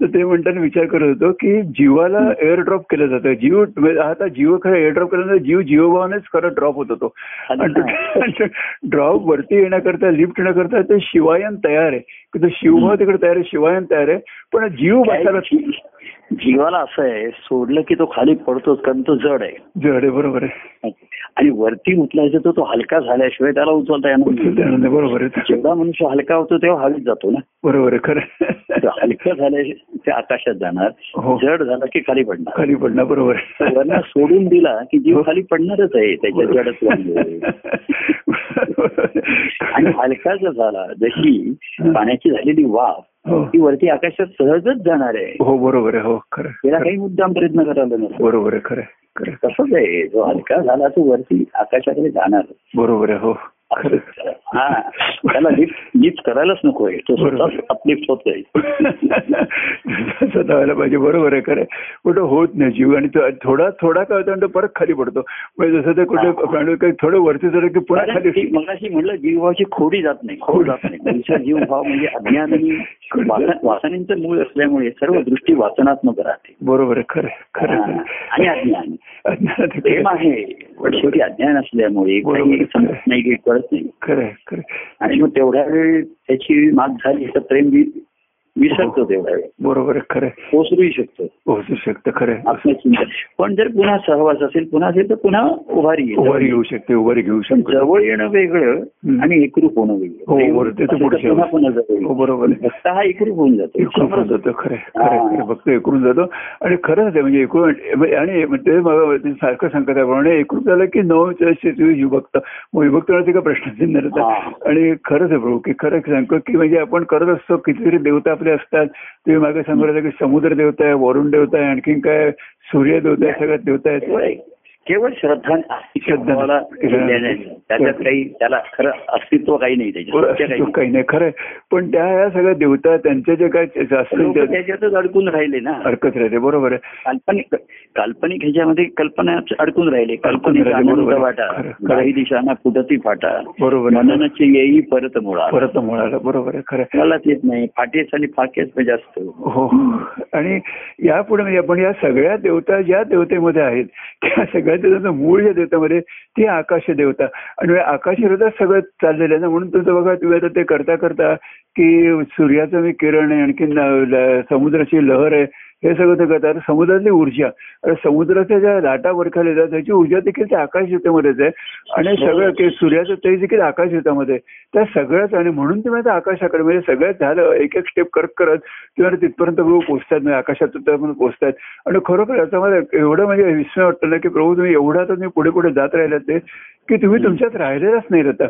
तर ते म्हणताना विचार करत होतो की जीवाला एअर ड्रॉप केलं जातं. जीव आता जीव खरं एअर ड्रॉप केल्यानंतर जीव जीवभावानेच खरं ड्रॉप होत होतो. आणि ड्रॉप वरती येण्याकरता लिफ्ट न करता ते शिवायन तयार आहे की तो शिवभाव तिकडे तयार आहे, शिवायन तयार आहे. पण जीव बसायला जीवाला असं आहे सोडलं की तो खाली पडतोच कारण तो जड आहे. जड आहे बरोबर आहे. आणि वरती उचलायचं तर तो हलका झाल्याशिवाय त्याला उचलता येणार नाही. बरोबर आहे. जेवढा मनुष्य हलका होतो तेव्हा हवेत जातो ना. बरोबर आहे खरं. हलका झाल्याशिवाय ते आकाशात जाणार, जड झाला की खाली पडणार. खाली पडणार बरोबर आहे. त्यांना सोडून दिला की जीव खाली पडणारच आहे त्याच्या जडच. आणि हलका जर झाला जशी पाण्याची झालेली वाफ ती वरती आकाशात सहजच जाणार आहे. हो बरोबर आहे. हो खरं. त्याला काही मुद्दाम प्रयत्न करायला नाही. बरोबर आहे खरं. तसंच आहे जो हलका झाला तो वरती आकाशाकडे जाणार. बरोबर आहे. हो खरं. हा त्याला लिफ्ट करायलाच नको आहे. तो स्वतःच अपलिफ्ट होत जाईल व्हायला पाहिजे. बरोबर आहे खरं. कुठं होत नाही जीव आणि थोडा थोडा काय होता तो परत खाली पडतो. म्हणजे जसं ते कुठे प्राणी काही थोडं वरती झालं की पुन्हा खाली. मगाशी म्हणलं जीवभावाची खोडी जात नाही. खोड जात नाही. त्यांचा जीवभाव म्हणजे अज्ञान आणि वासनांचं मूळ असल्यामुळे सर्व दृष्टी वासनात्मक राहते. बरोबर आहे खरं. खरं. आणि अज्ञान अज्ञान प्रेम आहे पण शेवटी अज्ञान असल्यामुळे समजत नाही कळत नाही. खरं खरं. आणि मग तेवढ्या वेळ त्याची मात झाली तर प्रेम विसरतो तेवढ्या वेळ. बरोबर आहे खरं. पोसरूही शकतो. पोसरू शकतं खरं आपल्या. पण जर पुन्हा सहवास असेल पुन्हा असेल तर पुन्हा उभारी येऊ शकते. उभारी घेऊ शकतो. जवळ येणं वेगळं आणि एकरूप होणं वेगळं. बरोबर. भक्त हा एकरूप होऊन जातो. एकरूप होऊन जातो खरं. भक्त एकरूप जातो. आणि खरंच आहे म्हणजे एकूण आणि ते मला सारखं सांगत आहे एकरूप झालं की विभक्त मग विभक्त का प्रश्नचिन्ह राहतात. आणि खरंच आहे प्रभू की खरं सांगतो की म्हणजे आपण करत असतो कितीतरी देवता असतात. तुम्ही मागे सांगत की समुद्र देवता आहे, वरुण देवता आहे, आणखीन काय सूर्य देवता आहे, सगळ्यात देवता आहेत. केवळ श्रद्धा त्याच्यात काही त्याला खरं अस्तित्व काही नाही. त्याच्यात काही नाही खरं. पण त्या ह्या सगळ्या देवता त्यांच्या जे काय त्याच्यातच अडकून राहिले ना. अडकत राहिले. बरोबर आहे. काल्पनिक काल्पनिक ह्याच्यामध्ये कल्पना अडकून राहिले. कल्पनेचा वाटा काही दिशांना फुटती फाटा. बरोबर. मननाचे येई परत मुळा. परत मुळाला. बरोबर आहे खरं. मलाच येत नाही फाटेच आणि फाकेच म्हणजे असतो. हो. आणि यापुढे म्हणजे आपण या सगळ्या देवता ज्या देवतेमध्ये आहेत त्या सगळ्या मूळ ज्या देवतामध्ये ती आकाश देवता. आणि आकाश देवता सगळं चाललेलं आहे ना. म्हणून तुमचं बघा तुम्ही आता ते करता करता की सूर्याचं मी किरण आहे, आणखीन समुद्राची लहर आहे, हे सगळं ते करतात. समुद्रातली ऊर्जा आणि समुद्राच्या ज्या लाटा वरखाल्या जातात त्याची ऊर्जा देखील त्या आकाश देवतामध्येच आहे. आणि सगळं सूर्याचं तेज देखील आकाश देवतामध्ये त्या सगळ्याच. आणि म्हणून तुम्ही आता आकाशाकडे म्हणजे सगळ्यात झालं एक एक स्टेप करत करत तुम्हाला तिथपर्यंत प्रभू पोचतात. म्हणजे आकाशात पोचतात. आणि खरोखर याचा मला एवढं म्हणजे विस्मय वाटलं की प्रभू तुम्ही एवढा तर पुढे पुढे जात राहिलात ते की तुम्ही तुमच्यात राहिलेलाच नाही. आता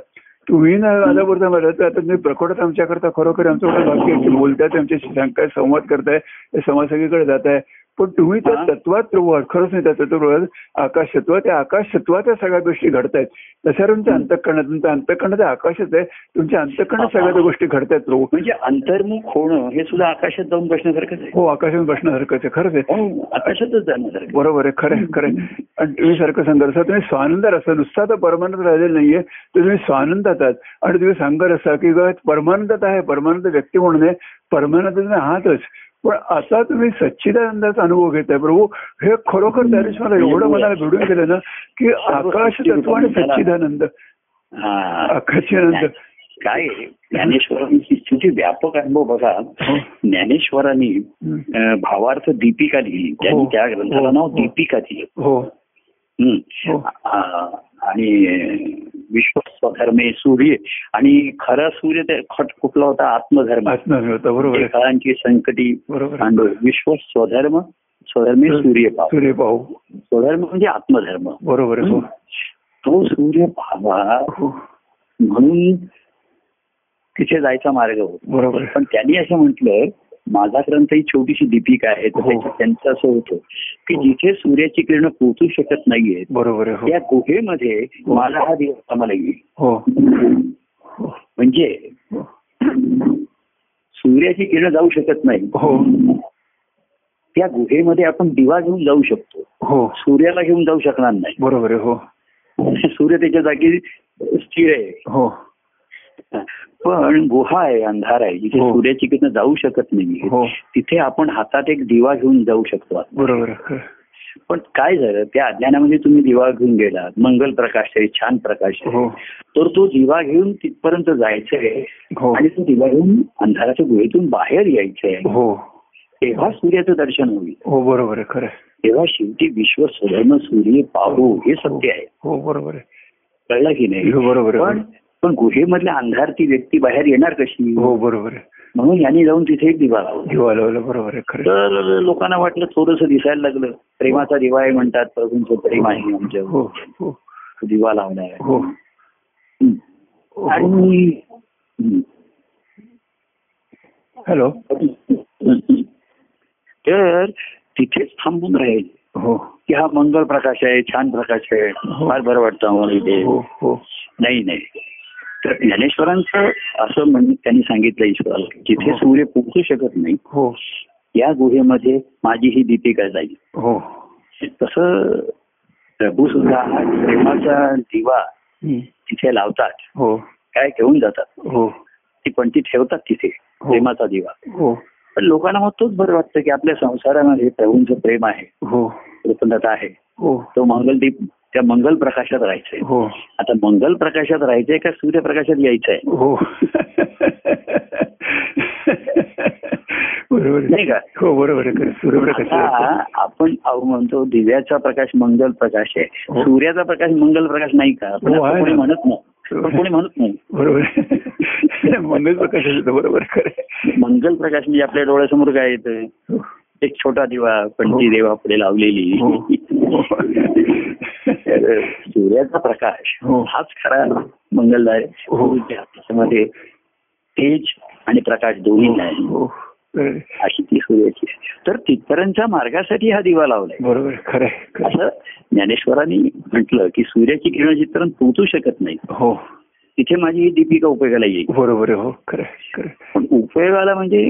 तुम्ही ना आल्याबरोबर मला तर आता तुम्ही प्रकटत आमच्याकरता खरोखर आमच्याकडे बाकी बोलताय, आमच्याशी सांगताय, संवाद करताय, समाज सगळीकडे जात आहे. पण तुम्ही त्या तत्वात प्रभू खरंच नाही त्या तत्वात आकाशतत्व त्या आकाशतत्वाच्या सगळ्या गोष्टी घडतायत. तशा तुमच्या अंतःकरणात तुमचं अंतःकरण तर आकाशच आहे. तुमच्या अंतःकरणात सगळ्या गोष्टी घडतायत प्रभू. म्हणजे अंतर्मुख होणं हे सुद्धा आकाशात जाऊन बसण्यासारखंच आहे. हो आकाशात बसण्यासारखंच आहे. खरंच आहे. आकाशातच जाण्यासारखं. बरोबर आहे खरं खरं. आणि तुम्ही सारखं सांगत तुम्ही स्वानंद असा नुसता तर परमानंद राहिलेला नाहीये तर तुम्ही स्वानंदात आहात. आणि तुम्ही सांगत असा की परमानंदात आहे, परमानंद व्यक्ती म्हणून आहे, परमानंद आहातच. पण आता तुम्ही सच्चिदानंदाचा अनुभव घेताय प्रभू. हे खरोखर त्या दिवशी मला एवढं मला घडून गेलं ना की आकाश तत्व आणि सच्चिदानंद आकाशानंद काय. ज्ञानेश्वरांची किती व्यापक अनुभव बघा. ज्ञानेश्वरांनी भावार्थ दीपिका लिहिली. त्यांनी त्या ग्रंथाला नाव दीपिका दिलं. हो. आणि विश्वधर्मे सूर्य आणि खरा सूर्य ते खट कुठला होता आत्मधर्म. बरोबर. काळांची संकटी. बरोबर. विश्व स्वधर्म स्वधर्मे सूर्यभाव. सूर्यभाव स्वधर्म म्हणजे आत्मधर्म. बरोबर. तो सूर्यभावा म्हणून तिथे जायचा मार्ग होता. बरोबर. पण त्यांनी असं म्हटलं माझा ग्रंथ ही छोटीशी दीपिका आहे. तर त्यांचं असं होतं की जिथे सूर्याची किरण पोहोचू शकत नाहीये. बरोबर. त्या गुहेमध्ये मला हा दिवस आम्हाला येईल. म्हणजे सूर्याची किरण जाऊ शकत नाही त्या गुहेमध्ये आपण दिवा घेऊन जाऊ शकतो. सूर्याला घेऊन जाऊ शकणार नाही. बरोबर. हो. सूर्य त्याच्या जागी स्थिर आहे. हो, पण गुहा आहे, अंधार आहे, जिथे सूर्याची किरण जाऊ शकत नाही, तिथे आपण हातात एक दिवा घेऊन जाऊ शकतो. बरोबर. पण काय झालं, त्या अज्ञानामध्ये तुम्ही दिवा घेऊन गेला, मंगल प्रकाश आहे, छान प्रकाश आहे, तर तो दिवा घेऊन तिथपर्यंत जायचं आहे आणि तो दिवा घेऊन अंधाराच्या गुहेतून बाहेर यायचं आहे, तेव्हा सूर्याचं दर्शन होईल. हो, बरोबर आहे, खरं. तेव्हा शेवटी विश्व स्वधर्म सूर्य पाहू हे सत्य आहे. हो, बरोबर आहे. कळलं की नाही? बरोबर. पण गुहेमधल्या अंधार ती व्यक्ती बाहेर येणार कशी? हो, बरोबर आहे. म्हणून यांनी जाऊन तिथे एक दिवा लावला. बरोबर. तर लोकांना वाटलं थोडंसं दिसायला लागलं, प्रेमाचा दिवा आहे म्हणतात, प्रभूंचं प्रेम आहे आमच्या, दिवा लावलाय. आणि हॅलो, तर तिथेच थांबून राहील की हा मंगल प्रकाश आहे, छान प्रकाश आहे, फार बरं वाटतं आम्हाला इथे. नाही नाही, तर ज्ञानेश्वरांचं असं म्हणजे त्यांनी सांगितलं ईश्वराला, जिथे सूर्य पोहोचू शकत नाही या गुहेमध्ये माझी ही दीपिका जाईल. हो, तसं प्रभू सुद्धा प्रेमाचा दिवा तिथे लावतात. हो, काय घेऊन जातात. हो, ती पण ती ठेवतात तिथे प्रेमाचा दिवा. हो, पण लोकांना मग तोच बरं वाटतं की आपल्या संसारामध्ये प्रभूंचं प्रेम आहे, प्रसन्नता आहे, तो मंगलदीप त्या मंगल प्रकाशात राहायचंय. आता मंगल प्रकाशात राहायचंय का सूर्यप्रकाशात यायचंय? हो, बरोबर नाही का? हो, बरोबर. सूर्यप्रकाश आपण म्हणतो, दिव्याचा प्रकाश मंगल प्रकाश आहे, सूर्याचा प्रकाश मंगल प्रकाश नाही का? कोणी म्हणत नाही, कोणी म्हणत नाही. बरोबर, मंगल प्रकाश. बरोबर, खरं. मंगल प्रकाश म्हणजे आपल्या डोळ्यासमोर काय येतं? एक छोटा दिवा, पण ती देवा पुढे लावलेली. सूर्याचा प्रकाश हाच खरा मंगलदाय आहे, तेज आणि प्रकाश दोन्ही नाही, अशी ती सूर्याची. तर तिथपर्यंतच्या मार्गासाठी हा दिवा लावलाय. बरोबर, खरं. असं ज्ञानेश्वरांनी म्हटलं की सूर्याची किरण चित्रण पोहोचू शकत नाही. हो, तिथे माझी ही दीपिका उपयोगाला येईल. बरोबर. हो, खरं. पण उपयोगाला म्हणजे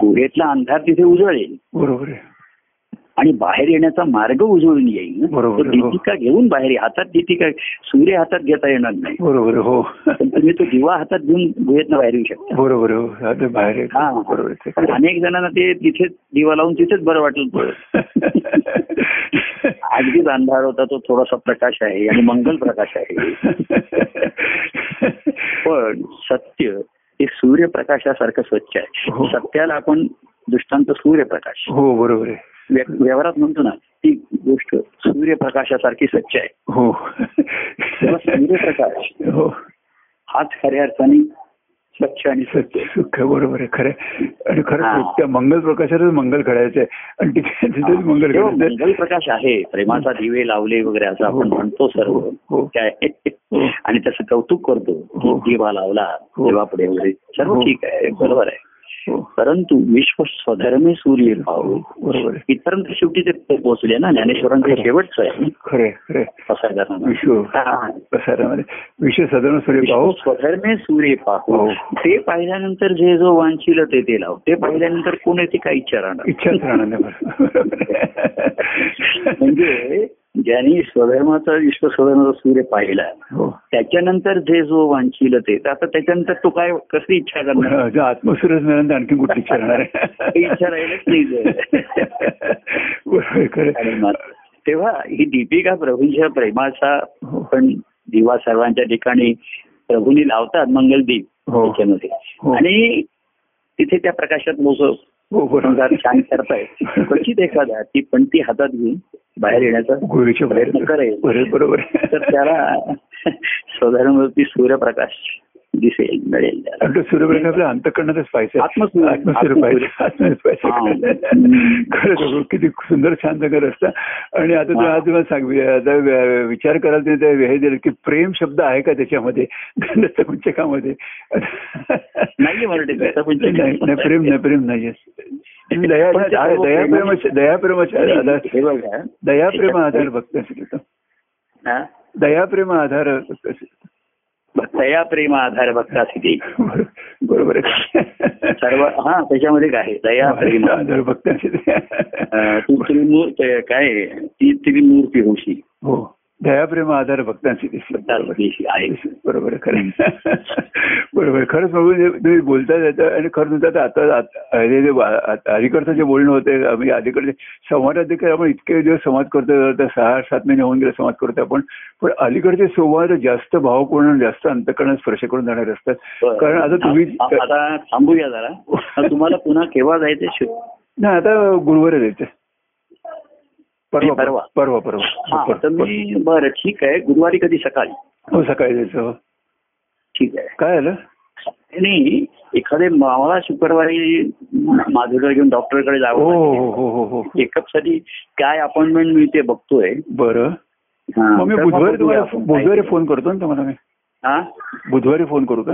गुहेतला अंधार तिथे उजळेल. बरोबर. आणि बाहेर येण्याचा मार्ग उजळून येईल. बरोबर. दीपिका घेऊन बाहेर, हातात दीपिका, सूर्य हातात घेता येणार नाही. बरोबर. हो, तुम्ही तो दिवा हातात घेऊन गुहेतनं बाहेर येऊ शकता. बरोबर. हो, बाहेर. हा, बरोबर. अनेक जणांना ते तिथेच दिवा लावून तिथेच बरं वाटलं. थोडं अगदीच अंधार होता, तो थोडासा प्रकाश आहे आणि मंगल प्रकाश आहे. पण सत्य हे सूर्यप्रकाशासारखं स्वच्छ आहे. सत्याला आपण दृष्टांत सूर्यप्रकाश. हो, बरोबर आहे. व्यवहारात म्हणतो ना, ती गोष्ट सूर्यप्रकाशासारखी स्वच्छ आहे. हो, सूर्यप्रकाश हाच खऱ्या अर्थाने स्वच्छ आणि सुख. बरोबर आहे, खरं. आणि खरंच त्या मंगल प्रकाशातच मंगल घडायचंय आणि तिथे मंगल प्रकाश आहे, प्रेमाचा दिवे लावले वगैरे असं आपण म्हणतो सर्व काय, आणि त्याचं कौतुक करतो, दिवा लावला देवापुढे वगैरे, सर्व ठीक आहे, बरोबर आहे. परंतु विश्व स्वधर्मे सूर्य पाहू. बरोबर. इतरंत शेवटी ते पोहोचले ना, ज्ञानेश्वरांचं शेवटचं आहे. खरे. विश्व स्वधर्म सूर्य पाहू, स्वधर्मे सूर्य पाहू. ते पाहिल्यानंतर जे जो वांछिलं ते लावू. ते पाहिल्यानंतर कोणाची काय इच्छा राहणार म्हणजे ज्यांनी स्वधर्माचा, विश्व स्वधर्माचा सूर्य पाहिला, त्याच्यानंतर जे जो वांछिलं ते. आता त्याच्यानंतर तो काय कसली इच्छा करणार? आत्मसूर्य आणखी कुठली इच्छा राहणार? इच्छा राहिलच नाही. तेव्हा ही दीपिका प्रभूंच्या प्रेमाचा पण दिवा सर्वांच्या ठिकाणी प्रभूंनी लावतात मंगलदीप त्याच्यामध्ये, आणि तिथे त्या प्रकाशात मोसो छान करताय. क्वचित एखादा ती पण ती हातात घेऊन बाहेर येण्याचा प्रयत्न करेल. बरोबर. तर त्याला स्वधर्मवरती सूर्यप्रकाश दिसेल, मिळेल. सूर्यप्रकाश आपल्या अंतःकरणातच पाहिजे, आत्मसूर्य. किती सुंदर छान जगत असतं. आणि आता तुम्ही आज सांग, विचार कराल ते हे दिलं की प्रेम शब्द आहे का त्याच्यामध्ये पंचकामध्ये? नाही, मराठी प्रेम नाही. दयाप्रेम आधार भक्त असेल, दयाप्रेम आधार भक्त असेल, दया प्रेम आधार भक्त असेल. बरोबर. सर्व त्याच्यामध्ये काय दया प्रेम आधार भक्त असेल. तू त्रिमूर्ती होशी. हो, दयाप्रेम आधार भक्तांची दिसली. बरोबर, खरं बरोबर, खरंच तुम्ही बोलता येतं आणि खरं म्हणतात. आता अलीकडचं जे बोलणं होते, म्हणजे अलीकडे संवादात देखील आपण इतके दिवस संवाद करतो, 6-7 महिने होऊन गेले संवाद करतो आपण, पण अलीकडचे संवाद जास्त भावपूर्ण, जास्त अंतःकरणात स्पर्श करून जाणारे असतात. कारण आता तुम्ही आता थांबूया जरा, तुम्हाला पुन्हा केव्हा जायचं? नाही, आता गुरुवारी जायचं. परवा परवा परवा मी. बरं, ठीक आहे. गुरुवारी कधी? सकाळी. हो, सकाळी जायचं. ठीक आहे. काय आलं? नाही, एखादे मला शुक्रवारी माझ्याकडे घेऊन डॉक्टरकडे जावं, चेकअपसाठी. काय अपॉइंटमेंट मी ते बघतोय. बरं, मग मी बुधवारी फोन करतो ना तुम्हाला. मी बुधवारी फोन करू का?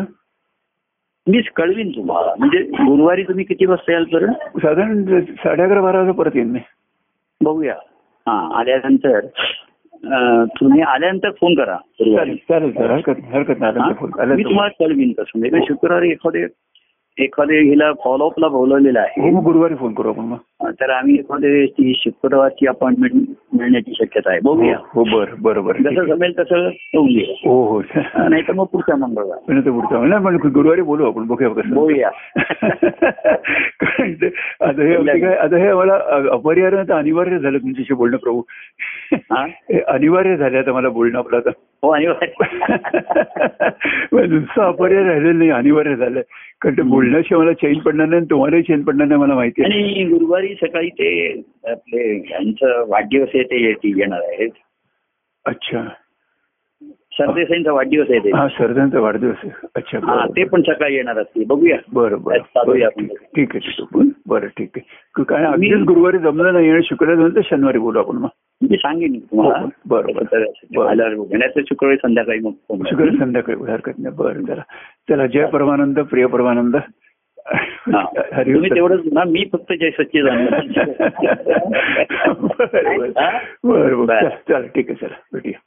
मीच कळवीन तुम्हाला. म्हणजे गुरुवारी तुम्ही किती वाजता याल? तर साधारण 11:30-12 वाजता परत येईन मी. बघूया. आल्यानंतर तुम्ही आल्यानंतर फोन करा. चालेल, हरकत नाही. मी तुम्हाला कळवीन कसं. म्हणजे शुक्रवारी एखाद्या हिला फॉलोअपला बोलवलेला आहे. गुरुवारी फोन करू आपण मग. तर आम्ही एखाद्या शुक्रवारची अपॉइंटमेंट मिळण्याची शक्यता आहे. बघूया. हो, बरं बरं बरं, जसं जमेल तसं होऊन जाईल. हो हो, नाही तर मग पुढचा मंगळवार गुरुवारी बोलू आपण. बघूया. आता हे मला अपरिहार्य अनिवार्य झालं तुमच्याशी बोलणं प्रभू. अनिवार्य झालं आता मला बोलणं आपलं. आता हो, अनिवार्य. नुसतं अपरिहार्य राहिलेलं नाही, अनिवार्य झालंय. कारण ते बोलण्याशिवाय मला चैन पडणार नाही, तुम्हालाही चैन पडणार नाही, मला माहिती आहे. आणि गुरुवारी सकाळी ते आपले यांचं वाढदिवस आहे, ते येणार आहेत. अच्छा, सरदेसाईंचा वाढदिवस आहे. ते सरदेसाईंचा वाढदिवस आहे. अच्छा, ते पण सकाळी येणार असते. बघूया. बरोबर, ठीक आहे. बरं, ठीक आहे. कारण अगदीच गुरुवारी जमलं नाही आणि शुक्रवारी जमलं तर शनिवारी बोलू आपण. मग मी सांगेन तुम्हाला. बरोबर, घेण्याचं शुक्रवारी संध्याकाळी. मग शुक्रवारी संध्याकाळी, हरकत नाही. बरं, जरा चला. जय परमानंद, प्रिय परमानंद. तेवढंच ना, मी फक्त जय सच्चिद. बरोबर, चला ठीक आहे, चला भेटूया.